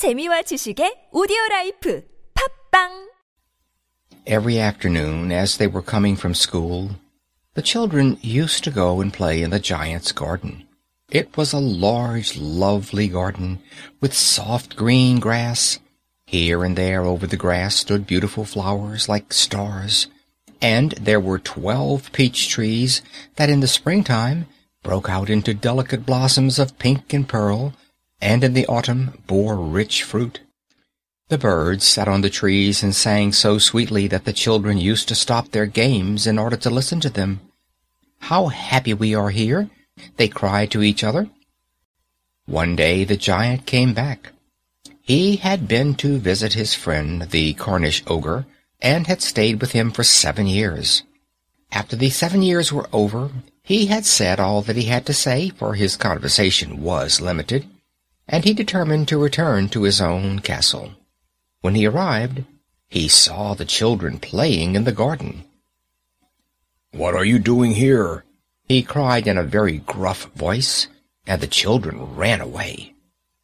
재미와 지식의 오디오라이프 팝빵. Every afternoon, as they were coming from school, the children used to go and play in the giant's garden. It was a large, lovely garden, with soft green grass. Here and there over the grass stood beautiful flowers like stars, and there were 12 peach trees that in the springtime broke out into delicate blossoms of pink and pearl, and in the autumn bore rich fruit. The birds sat on the trees and sang so sweetly that the children used to stop their games in order to listen to them. "How happy we are here!" they cried to each other. One day the giant came back. He had been to visit his friend, the Cornish Ogre, and had stayed with him for 7 years. After the 7 years were over, he had said all that he had to say, for his conversation was limited, and he determined to return to his own castle. When he arrived, he saw the children playing in the garden. "What are you doing here?" he cried in a very gruff voice, and the children ran away.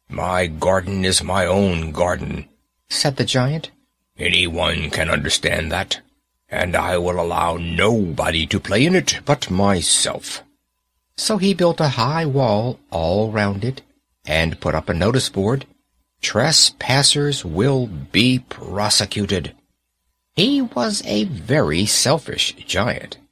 "My garden is my own garden," said the giant. "Anyone can understand that, and I will allow nobody to play in it but myself." So he built a high wall all round it, and put up a notice board, "Trespassers will be prosecuted." He was a very selfish giant.